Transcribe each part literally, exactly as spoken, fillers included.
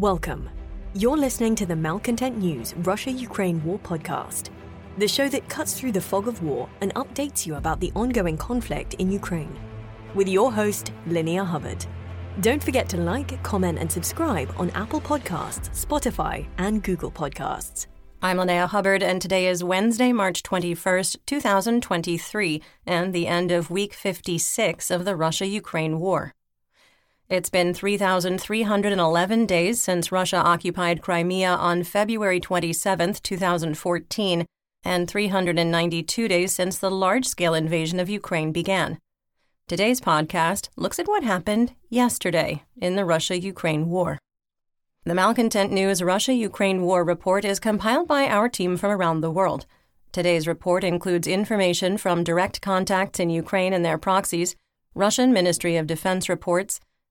Welcome. You're listening to the Malcontent News Russia-Ukraine War Podcast, the show that cuts through the fog of war and updates you about the ongoing conflict in Ukraine, with your host, Linnea Hubbard. Don't forget to like, comment, and subscribe on Apple Podcasts, Spotify, and Google Podcasts. I'm Linnea Hubbard, and today is Wednesday, March twenty-first, twenty twenty-three, and the end of week fifty-six of the Russia-Ukraine war. It's been three thousand three hundred eleven days since Russia occupied Crimea on February twenty-seventh, twenty fourteen, and three hundred ninety-two days since the large-scale invasion of Ukraine began. Today's podcast looks at what happened yesterday in the Russia-Ukraine war. The Malcontent News Russia-Ukraine War Report is compiled by our team from around the world. Today's report includes information from direct contacts in Ukraine and their proxies, Russian Ministry of Defense reports,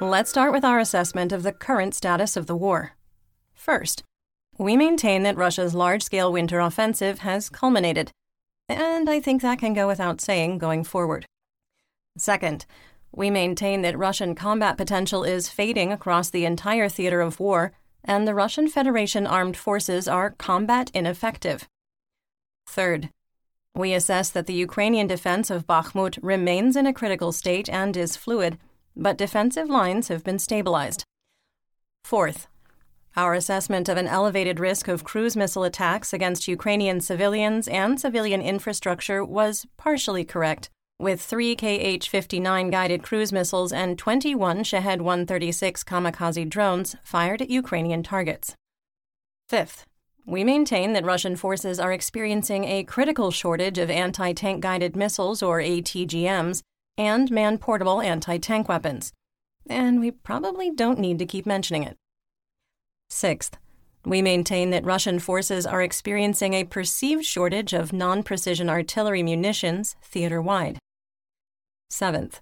Let's start with our assessment of the current status of the war. First, we maintain that Russia's large-scale winter offensive has culminated, and I think that can go without saying going forward. Second, we maintain that Russian combat potential is fading across the entire theater of war, and the Russian Federation Armed Forces are combat ineffective. Third, we assess that the Ukrainian defense of Bakhmut remains in a critical state and is fluid, but defensive lines have been stabilized. Fourth, our assessment of an elevated risk of cruise missile attacks against Ukrainian civilians and civilian infrastructure was partially correct, with three K H fifty-nine guided cruise missiles and twenty-one Shahed one thirty-six kamikaze drones fired at Ukrainian targets. Fifth, we maintain that Russian forces are experiencing a critical shortage of anti-tank guided missiles, or A T G Ms, and man-portable anti-tank weapons. And we probably don't need to keep mentioning it. Sixth, we maintain that Russian forces are experiencing a perceived shortage of non-precision artillery munitions theater-wide. Seventh,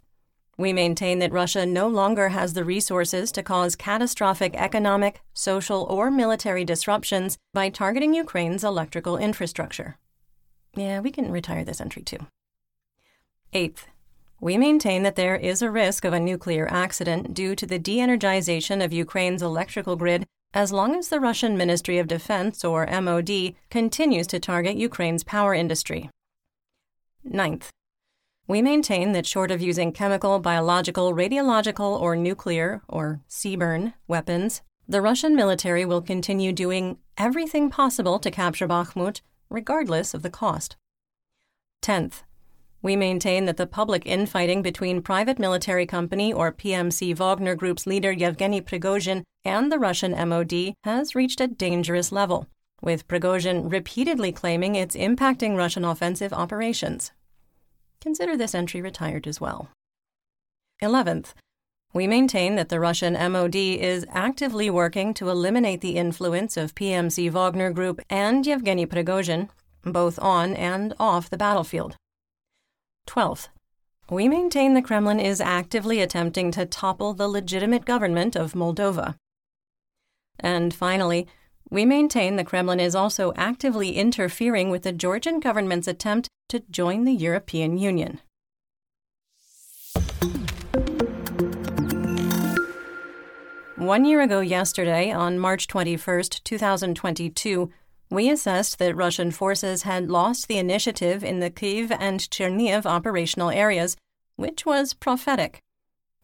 we maintain that Russia no longer has the resources to cause catastrophic economic, social, or military disruptions by targeting Ukraine's electrical infrastructure. Yeah, we can retire this entry too. Eighth, we maintain that there is a risk of a nuclear accident due to the de-energization of Ukraine's electrical grid as long as the Russian Ministry of Defense, or M O D, continues to target Ukraine's power industry. Ninth, we maintain that short of using chemical, biological, radiological, or nuclear, or C B R N, weapons, the Russian military will continue doing everything possible to capture Bakhmut, regardless of the cost. Tenth, we maintain that the public infighting between private military company, or P M C Wagner Group's leader Yevgeny Prigozhin and the Russian M O D has reached a dangerous level, with Prigozhin repeatedly claiming it's impacting Russian offensive operations. Consider this entry retired as well. Eleventh, we maintain that the Russian M O D is actively working to eliminate the influence of P M C Wagner Group and Yevgeny Prigozhin, both on and off the battlefield. Twelfth, we maintain the Kremlin is actively attempting to topple the legitimate government of Moldova. And finally, we maintain the Kremlin is also actively interfering with the Georgian government's attempt to join the European Union. One year ago yesterday, on March twenty-first, twenty twenty-two, we assessed that Russian forces had lost the initiative in the Kyiv and Chernihiv operational areas, which was prophetic.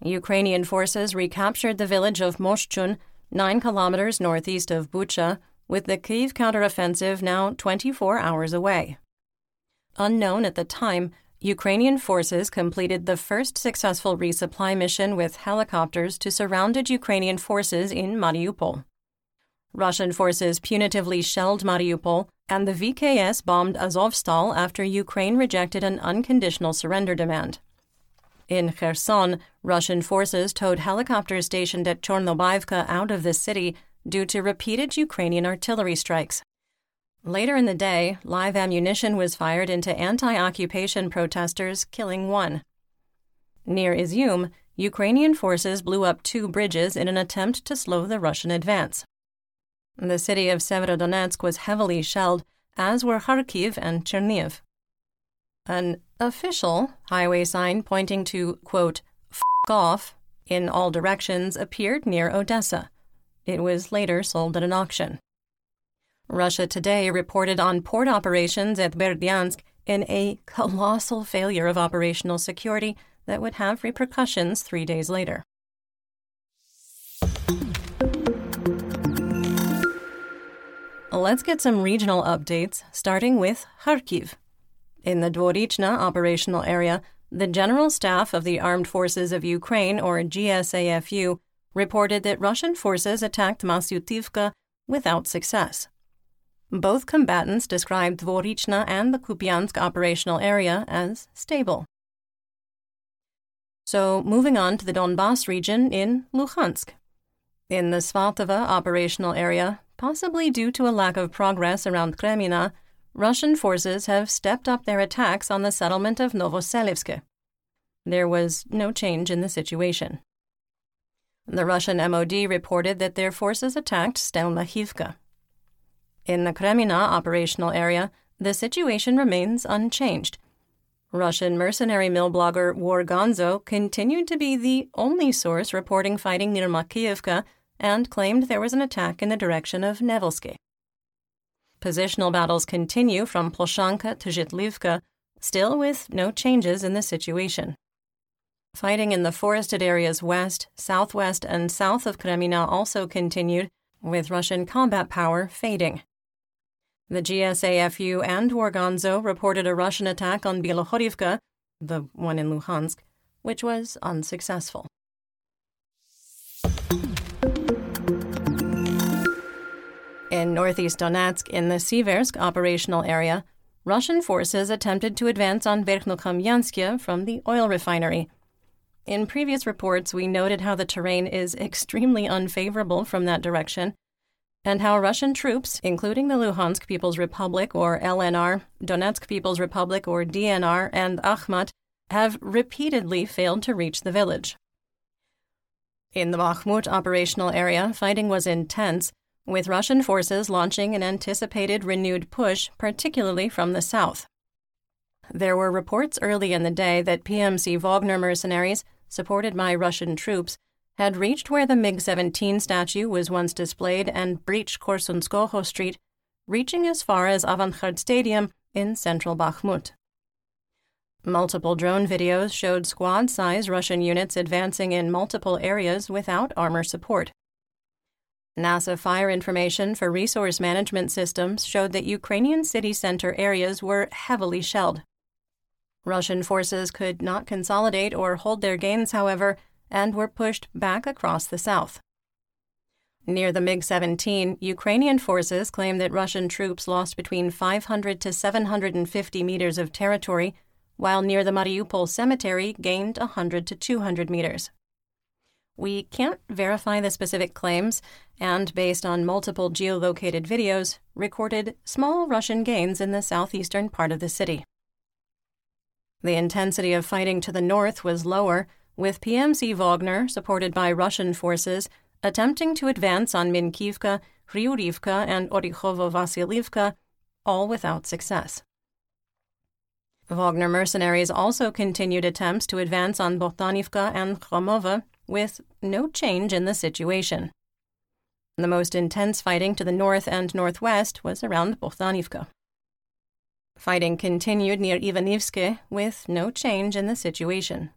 Ukrainian forces recaptured the village of Moshchun, nine kilometers northeast of Bucha, with the Kyiv counteroffensive now twenty-four hours away. Unknown at the time, Ukrainian forces completed the first successful resupply mission with helicopters to surrounded Ukrainian forces in Mariupol. Russian forces punitively shelled Mariupol, and the V K S bombed Azovstal after Ukraine rejected an unconditional surrender demand. In Kherson, Russian forces towed helicopters stationed at Chornobayevka out of the city due to repeated Ukrainian artillery strikes. Later in the day, live ammunition was fired into anti-occupation protesters, killing one. Near Izum, Ukrainian forces blew up two bridges in an attempt to slow the Russian advance. The city of Severodonetsk was heavily shelled, as were Kharkiv and Cherniv. An official highway sign pointing to, quote, "F*** off," in all directions appeared near Odessa. It was later sold at an auction. Russia Today reported on port operations at Berdyansk in a colossal failure of operational security that would have repercussions three days later. Let's get some regional updates, starting with Kharkiv. In the Dvorichna operational area, the General Staff of the Armed Forces of Ukraine, or G S A F U, reported that Russian forces attacked Masyutivka without success. Both combatants described Dvorichna and the Kupiansk operational area as stable. So, moving on to the Donbas region in Luhansk. In the Svatova operational area, possibly due to a lack of progress around Kreminna, Russian forces have stepped up their attacks on the settlement of Novoselivske. There was no change in the situation. The Russian M O D reported that their forces attacked Stelmakhivka. In the Kreminna operational area, the situation remains unchanged. Russian mercenary mill blogger War Gonzo continued to be the only source reporting fighting near Makivka and claimed there was an attack in the direction of Nevelsky. Positional battles continue from Ploshanka to Zhitlivka, still with no changes in the situation. Fighting in the forested areas west, southwest, and south of Kreminna also continued, with Russian combat power fading. The G S A F U and Wargonzo reported a Russian attack on Bilohorivka, the one in Luhansk, which was unsuccessful. In northeast Donetsk, in the Siversk operational area, Russian forces attempted to advance on Verkhnokamianske from the oil refinery. In previous reports, we noted how the terrain is extremely unfavorable from that direction, and how Russian troops, including the Luhansk People's Republic, or L N R, Donetsk People's Republic, or D N R, and Bakhmut, have repeatedly failed to reach the village. In the Bakhmut operational area, fighting was intense, with Russian forces launching an anticipated renewed push, particularly from the south. There were reports early in the day that P M C Wagner mercenaries, supported by Russian troops, had reached where the MiG seventeen statue was once displayed and breached Korsunskoho Street, reaching as far as Avangard Stadium in central Bakhmut. Multiple drone videos showed squad-size Russian units advancing in multiple areas without armor support. NASA fire information for resource management systems showed that Ukrainian city center areas were heavily shelled. Russian forces could not consolidate or hold their gains, however, and were pushed back across the south. Near the MiG seventeen, Ukrainian forces claim that Russian troops lost between five hundred to seven hundred fifty meters of territory, while near the Mariupol cemetery gained one hundred to two hundred meters. We can't verify the specific claims, and based on multiple geolocated videos, recorded small Russian gains in the southeastern part of the city. The intensity of fighting to the north was lower, with P M C Wagner, supported by Russian forces, attempting to advance on Minkivka, Ryurivka, and Orekhovo-Vasilivka, all without success. Wagner mercenaries also continued attempts to advance on Bohdanivka and Khomova, with no change in the situation. The most intense fighting to the north and northwest was around Bohdanivka. Fighting continued near Ivanivske with no change in the situation.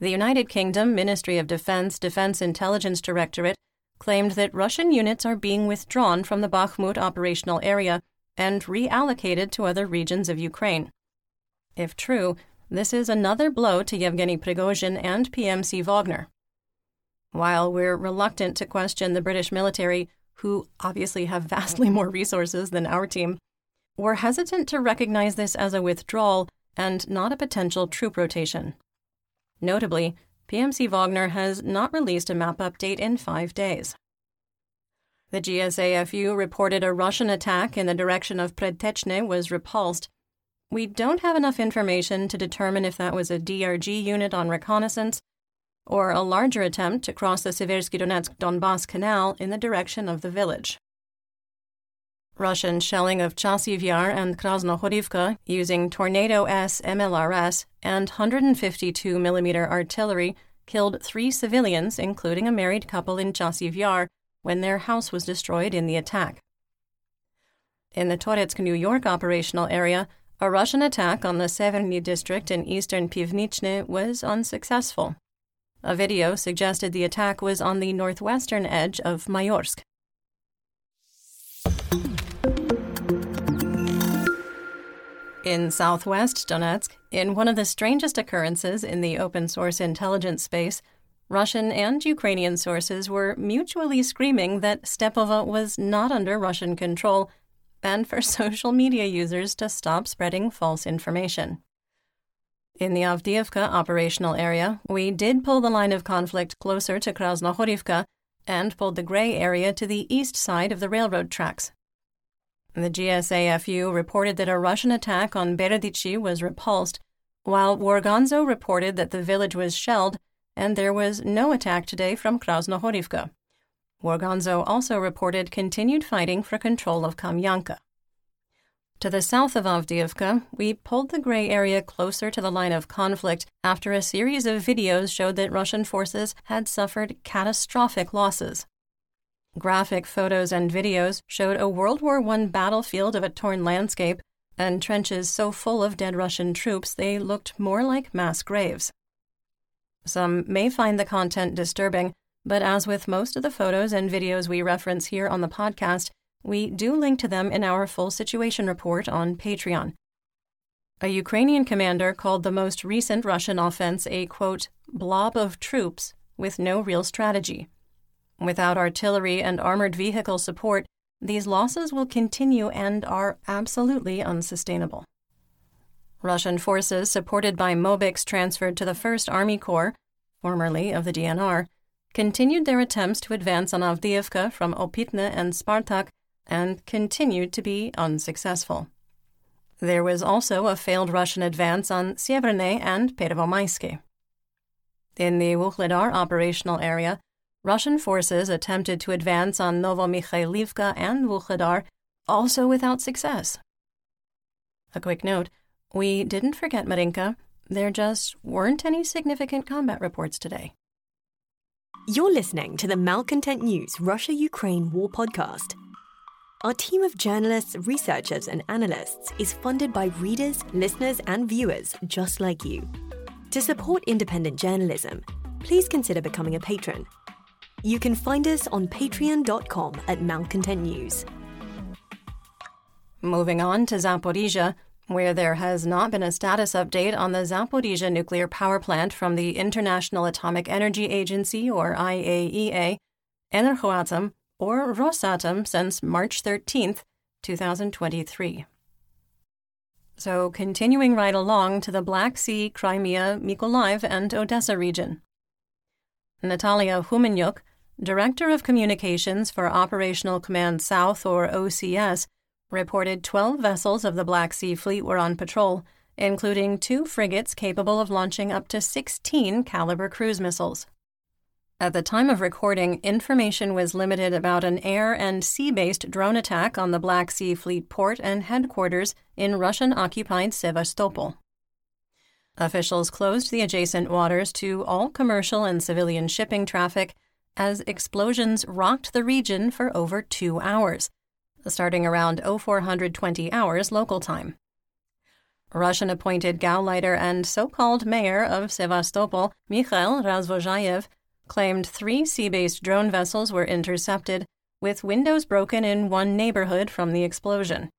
The United Kingdom Ministry of Defense Defense Intelligence Directorate claimed that Russian units are being withdrawn from the Bakhmut operational area and reallocated to other regions of Ukraine. If true, this is another blow to Yevgeny Prigozhin and P M C Wagner. While we're reluctant to question the British military, who obviously have vastly more resources than our team, we're hesitant to recognize this as a withdrawal and not a potential troop rotation. Notably, P M C Wagner has not released a map update in five days. The G S A F U reported a Russian attack in the direction of Predtechne was repulsed. We don't have enough information to determine if that was a D R G unit on reconnaissance or a larger attempt to cross the Siversky-Donetsk-Donbas Canal in the direction of the village. Russian shelling of Chasivyar and Krasnohorivka using Tornado S M L R S and one hundred fifty-two millimeter artillery killed three civilians, including a married couple in Chasivyar, when their house was destroyed in the attack. In the Toretsk, New York operational area, a Russian attack on the Severny district in eastern Pivnichne was unsuccessful. A video suggested the attack was on the northwestern edge of Mayorsk. In southwest Donetsk, in one of the strangest occurrences in the open-source intelligence space, Russian and Ukrainian sources were mutually screaming that Stepova was not under Russian control and for social media users to stop spreading false information. In the Avdiivka operational area, we did pull the line of conflict closer to Krasnohorivka and pulled the gray area to the east side of the railroad tracks. The G S A F U reported that a Russian attack on Beredichi was repulsed, while Warganzo reported that the village was shelled and there was no attack today from Krasnohorivka. Warganzo also reported continued fighting for control of Kamyanka. To the south of Avdiivka, we pulled the gray area closer to the line of conflict after a series of videos showed that Russian forces had suffered catastrophic losses. Graphic photos and videos showed a World War One battlefield of a torn landscape and trenches so full of dead Russian troops they looked more like mass graves. Some may find the content disturbing, but as with most of the photos and videos we reference here on the podcast, we do link to them in our full situation report on Patreon. A Ukrainian commander called the most recent Russian offense a, quote, blob of troops with no real strategy. Without artillery and armored vehicle support, these losses will continue and are absolutely unsustainable. Russian forces supported by Mobiks transferred to the first Army Corps, formerly of the D N R, continued their attempts to advance on Avdiivka from Opitne and Spartak and continued to be unsuccessful. There was also a failed Russian advance on Syeverny and Pervomayske. In the Vukhledar operational area, Russian forces attempted to advance on Novomikhailivka and Vukhledar, also without success. A quick note, we didn't forget Marinka. There just weren't any significant combat reports today. You're listening to the Malcontent News Russia-Ukraine War Podcast. Our team of journalists, researchers, and analysts is funded by readers, listeners, and viewers just like you. To support independent journalism, please consider becoming a patron. You can find us on patreon dot com at Malcontent News. Moving on to Zaporizhia, where there has not been a status update on the Zaporizhia nuclear power plant from the International Atomic Energy Agency, or I A E A, Energoatom, or Rosatom since March thirteenth, twenty twenty-three. So continuing right along to the Black Sea, Crimea, Mykolaiv, and Odessa region. Natalia Humenyuk, Director of Communications for Operational Command South, or O C S, reported twelve vessels of the Black Sea Fleet were on patrol, including two frigates capable of launching up to sixteen caliber cruise missiles. At the time of recording, information was limited about an air and sea-based drone attack on the Black Sea Fleet port and headquarters in Russian-occupied Sevastopol. Officials closed the adjacent waters to all commercial and civilian shipping traffic as explosions rocked the region for over two hours, starting around oh four twenty hours local time. Russian-appointed Gauleiter and so-called mayor of Sevastopol, Mikhail Razvozhayev, claimed three sea-based drone vessels were intercepted, with windows broken in one neighborhood from the explosion.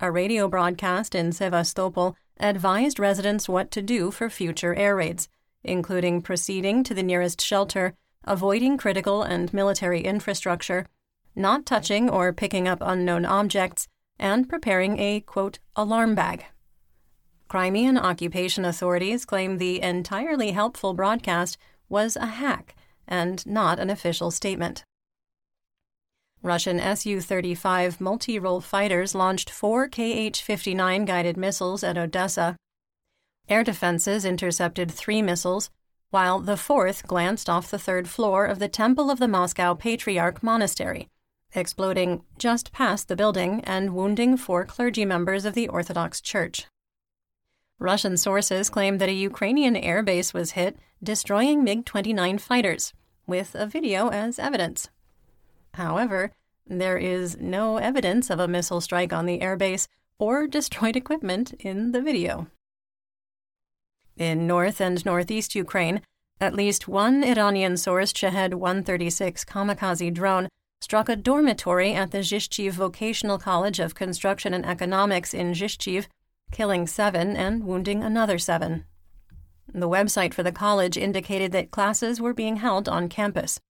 A radio broadcast in Sevastopol advised residents what to do for future air raids, including proceeding to the nearest shelter, avoiding critical and military infrastructure, not touching or picking up unknown objects, and preparing a, quote, alarm bag. Crimean occupation authorities claim the entirely helpful broadcast was a hack and not an official statement. Russian S U thirty-five multi-role fighters launched four K H fifty-nine guided missiles at Odessa. Air defenses intercepted three missiles, while the fourth glanced off the third floor of the Temple of the Moscow Patriarch Monastery, exploding just past the building and wounding four clergy members of the Orthodox Church. Russian sources claim that a Ukrainian airbase was hit, destroying MiG twenty-nine fighters, with a video as evidence. However, there is no evidence of a missile strike on the airbase or destroyed equipment in the video. In north and northeast Ukraine, at least one Iranian-sourced Shahed one thirty-six kamikaze drone struck a dormitory at the Zhishchiv Vocational College of Construction and Economics in Zhishchiv, killing seven and wounding another seven. The website for the college indicated that classes were being held on campus.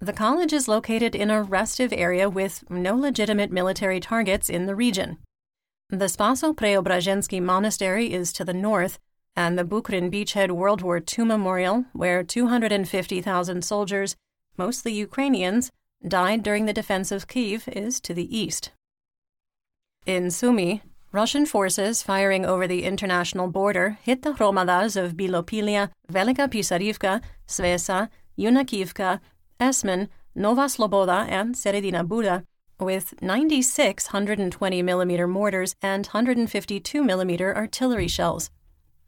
The college is located in a restive area with no legitimate military targets in the region. The Spaso-Preobrazhensky Monastery is to the north, and the Bukhrin Beachhead World War Two Memorial, where two hundred fifty thousand soldiers, mostly Ukrainians, died during the defense of Kyiv, is to the east. In Sumy, Russian forces firing over the international border hit the hromadas of Bilopilia, Velika Pisarivka, Svesa, Yunakivka, Esmen, Nova Sloboda, and Seredina Buda with ninety-six one hundred twenty millimeter mortars and one hundred fifty-two millimeter artillery shells.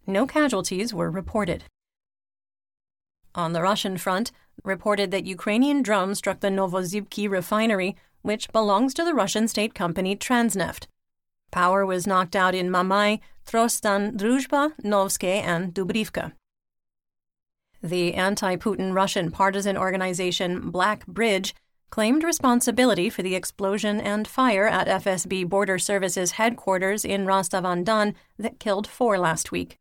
No casualties were reported. On the Russian front, reported that Ukrainian drones struck the Novosibirsk refinery, which belongs to the Russian state company Transneft. Power was knocked out in Mamai, Trostan, Druzhba, Novske, and Dubrivka. The anti-Putin Russian partisan organization Black Bridge claimed responsibility for the explosion and fire at F S B Border Services headquarters in Rostov-on-Don that killed four last week.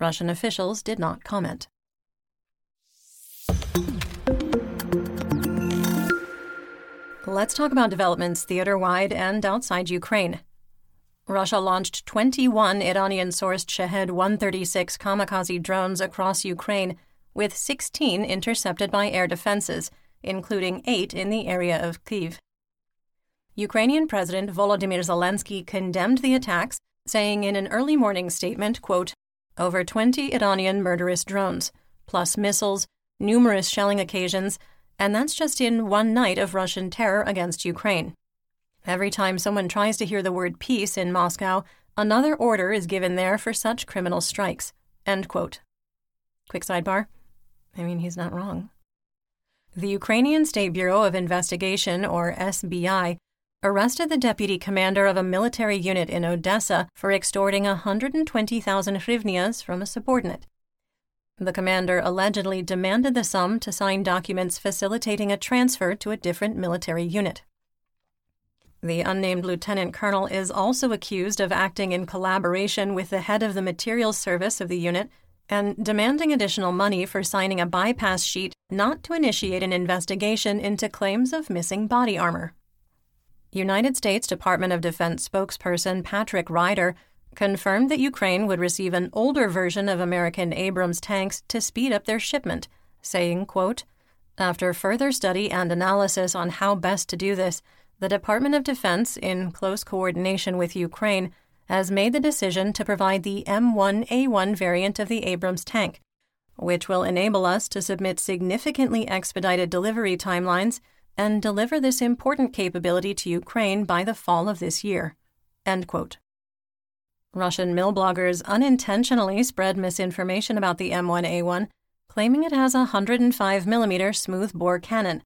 Russian officials did not comment. Let's talk about developments theater-wide and outside Ukraine. Russia launched twenty-one Iranian-sourced Shahed one thirty-six kamikaze drones across Ukraine, with sixteen intercepted by air defenses, including eight in the area of Kyiv. Ukrainian President Volodymyr Zelensky condemned the attacks, saying in an early morning statement, quote, "Over twenty Iranian murderous drones, plus missiles, numerous shelling occasions, and that's just in one night of Russian terror against Ukraine. Every time someone tries to hear the word peace in Moscow, another order is given there for such criminal strikes," end quote. Quick sidebar. I mean, he's not wrong. The Ukrainian State Bureau of Investigation, or S B I, arrested the deputy commander of a military unit in Odessa for extorting one hundred twenty thousand hryvnias from a subordinate. The commander allegedly demanded the sum to sign documents facilitating a transfer to a different military unit. The unnamed lieutenant colonel is also accused of acting in collaboration with the head of the materials service of the unit and demanding additional money for signing a bypass sheet not to initiate an investigation into claims of missing body armor. United States Department of Defense spokesperson Patrick Ryder confirmed that Ukraine would receive an older version of American Abrams tanks to speed up their shipment, saying, quote, "After further study and analysis on how best to do this, the Department of Defense, in close coordination with Ukraine, has made the decision to provide the M one A one variant of the Abrams tank, which will enable us to submit significantly expedited delivery timelines and deliver this important capability to Ukraine by the fall of this year," end quote. Russian mill bloggers unintentionally spread misinformation about the M one A one, claiming it has a one hundred five millimeter smooth-bore cannon.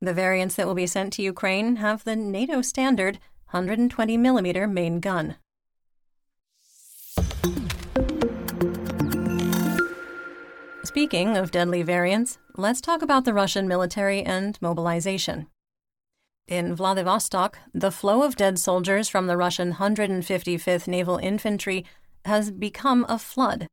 The variants that will be sent to Ukraine have the NATO standard one hundred twenty millimeter main gun. Speaking of deadly variants, let's talk about the Russian military and mobilization. In Vladivostok, the flow of dead soldiers from the Russian one hundred fifty-fifth Naval Infantry has become a flood.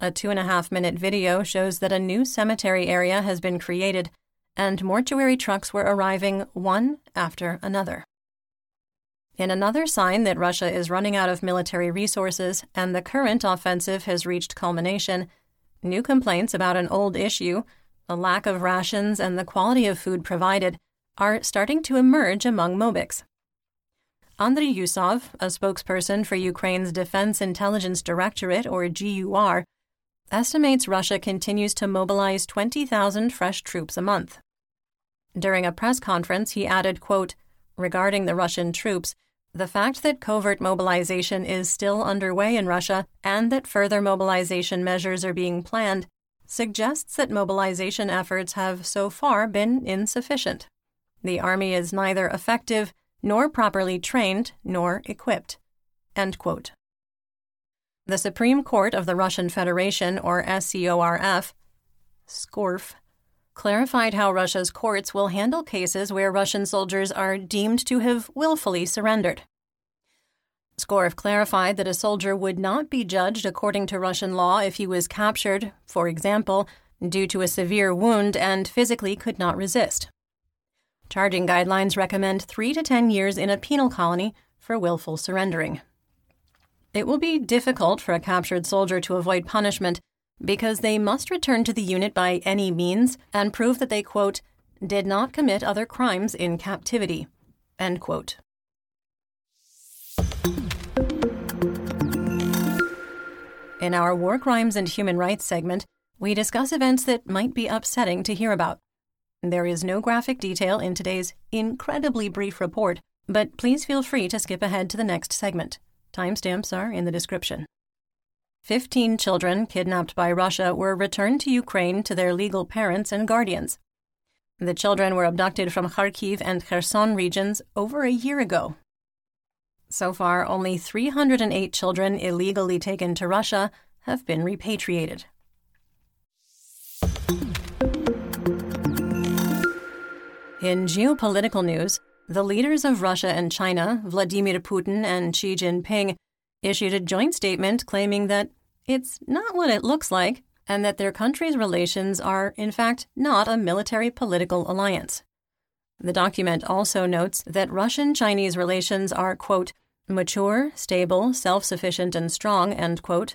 A two-and-a-half-minute video shows that a new cemetery area has been created, and mortuary trucks were arriving one after another. In another sign that Russia is running out of military resources and the current offensive has reached culmination, new complaints about an old issue, the lack of rations and the quality of food provided, are starting to emerge among Mobiks. Andriy Yusov, a spokesperson for Ukraine's Defense Intelligence Directorate, or G U R, estimates Russia continues to mobilize twenty thousand fresh troops a month. During a press conference, he added, quote, regarding the Russian troops, the fact that covert mobilization is still underway in Russia and that further mobilization measures are being planned suggests that mobilization efforts have so far been insufficient. The army is neither effective nor properly trained nor equipped. End quote. The Supreme Court of the Russian Federation, or S C O R F, S C O R F, clarified how Russia's courts will handle cases where Russian soldiers are deemed to have willfully surrendered. S C O R F clarified that a soldier would not be judged according to Russian law if he was captured, for example, due to a severe wound and physically could not resist. Charging guidelines recommend three to ten years in a penal colony for willful surrendering. It will be difficult for a captured soldier to avoid punishment because they must return to the unit by any means and prove that they, quote, did not commit other crimes in captivity, end quote. In our War Crimes and Human Rights segment, we discuss events that might be upsetting to hear about. There is no graphic detail in today's incredibly brief report, but please feel free to skip ahead to the next segment. Timestamps are in the description. Fifteen children kidnapped by Russia were returned to Ukraine to their legal parents and guardians. The children were abducted from Kharkiv and Kherson regions over a year ago. So far, only three hundred eight children illegally taken to Russia have been repatriated. In geopolitical news, the leaders of Russia and China, Vladimir Putin and Xi Jinping, issued a joint statement claiming that it's not what it looks like and that their countries' relations are, in fact, not a military-political alliance. The document also notes that Russian-Chinese relations are, quote, mature, stable, self-sufficient, and strong, end quote,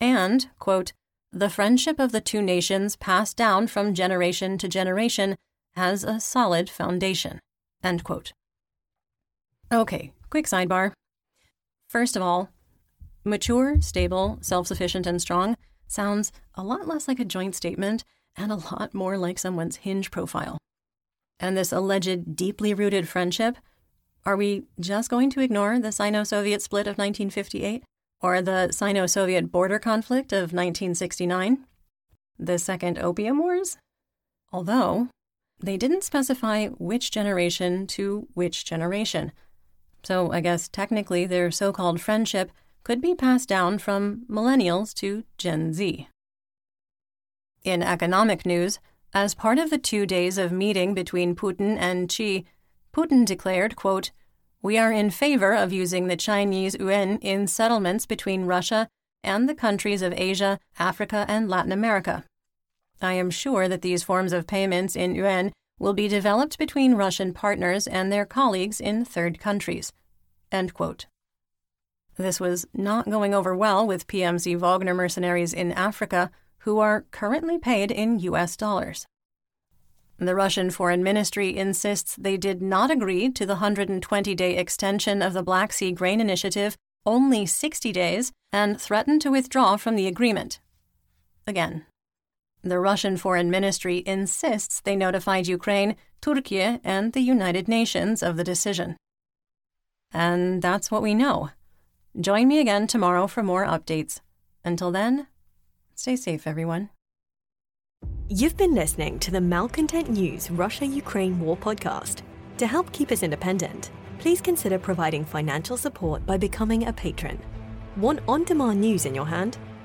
and, quote, the friendship of the two nations passed down from generation to generation has a solid foundation, end quote. Okay, quick sidebar. First of all, mature, stable, self-sufficient, and strong sounds a lot less like a joint statement and a lot more like someone's Hinge profile. And this alleged deeply rooted friendship, are we just going to ignore the Sino-Soviet split of nineteen fifty-eight or the Sino-Soviet border conflict of nineteen sixty-nine? The Second Opium Wars? Although, they didn't specify which generation to which generation. So I guess technically their so-called friendship could be passed down from millennials to Gen Z. In economic news, as part of the two days of meeting between Putin and Xi, Putin declared, quote, we are in favor of using the Chinese yuan in settlements between Russia and the countries of Asia, Africa, and Latin America. I am sure that these forms of payments in yuan will be developed between Russian partners and their colleagues in third countries, end quote. This was not going over well with P M C Wagner mercenaries in Africa, who are currently paid in U S dollars. The Russian Foreign Ministry insists they did not agree to the one hundred twenty day extension of the Black Sea Grain Initiative, only sixty days, and threatened to withdraw from the agreement. Again. The Russian Foreign Ministry insists they notified Ukraine, Turkey, and the United Nations of the decision. And that's what we know. Join me again tomorrow for more updates. Until then, stay safe, everyone. You've been listening to the Malcontent News Russia-Ukraine War Podcast. To help keep us independent, please consider providing financial support by becoming a patron. Want on-demand news in your hand?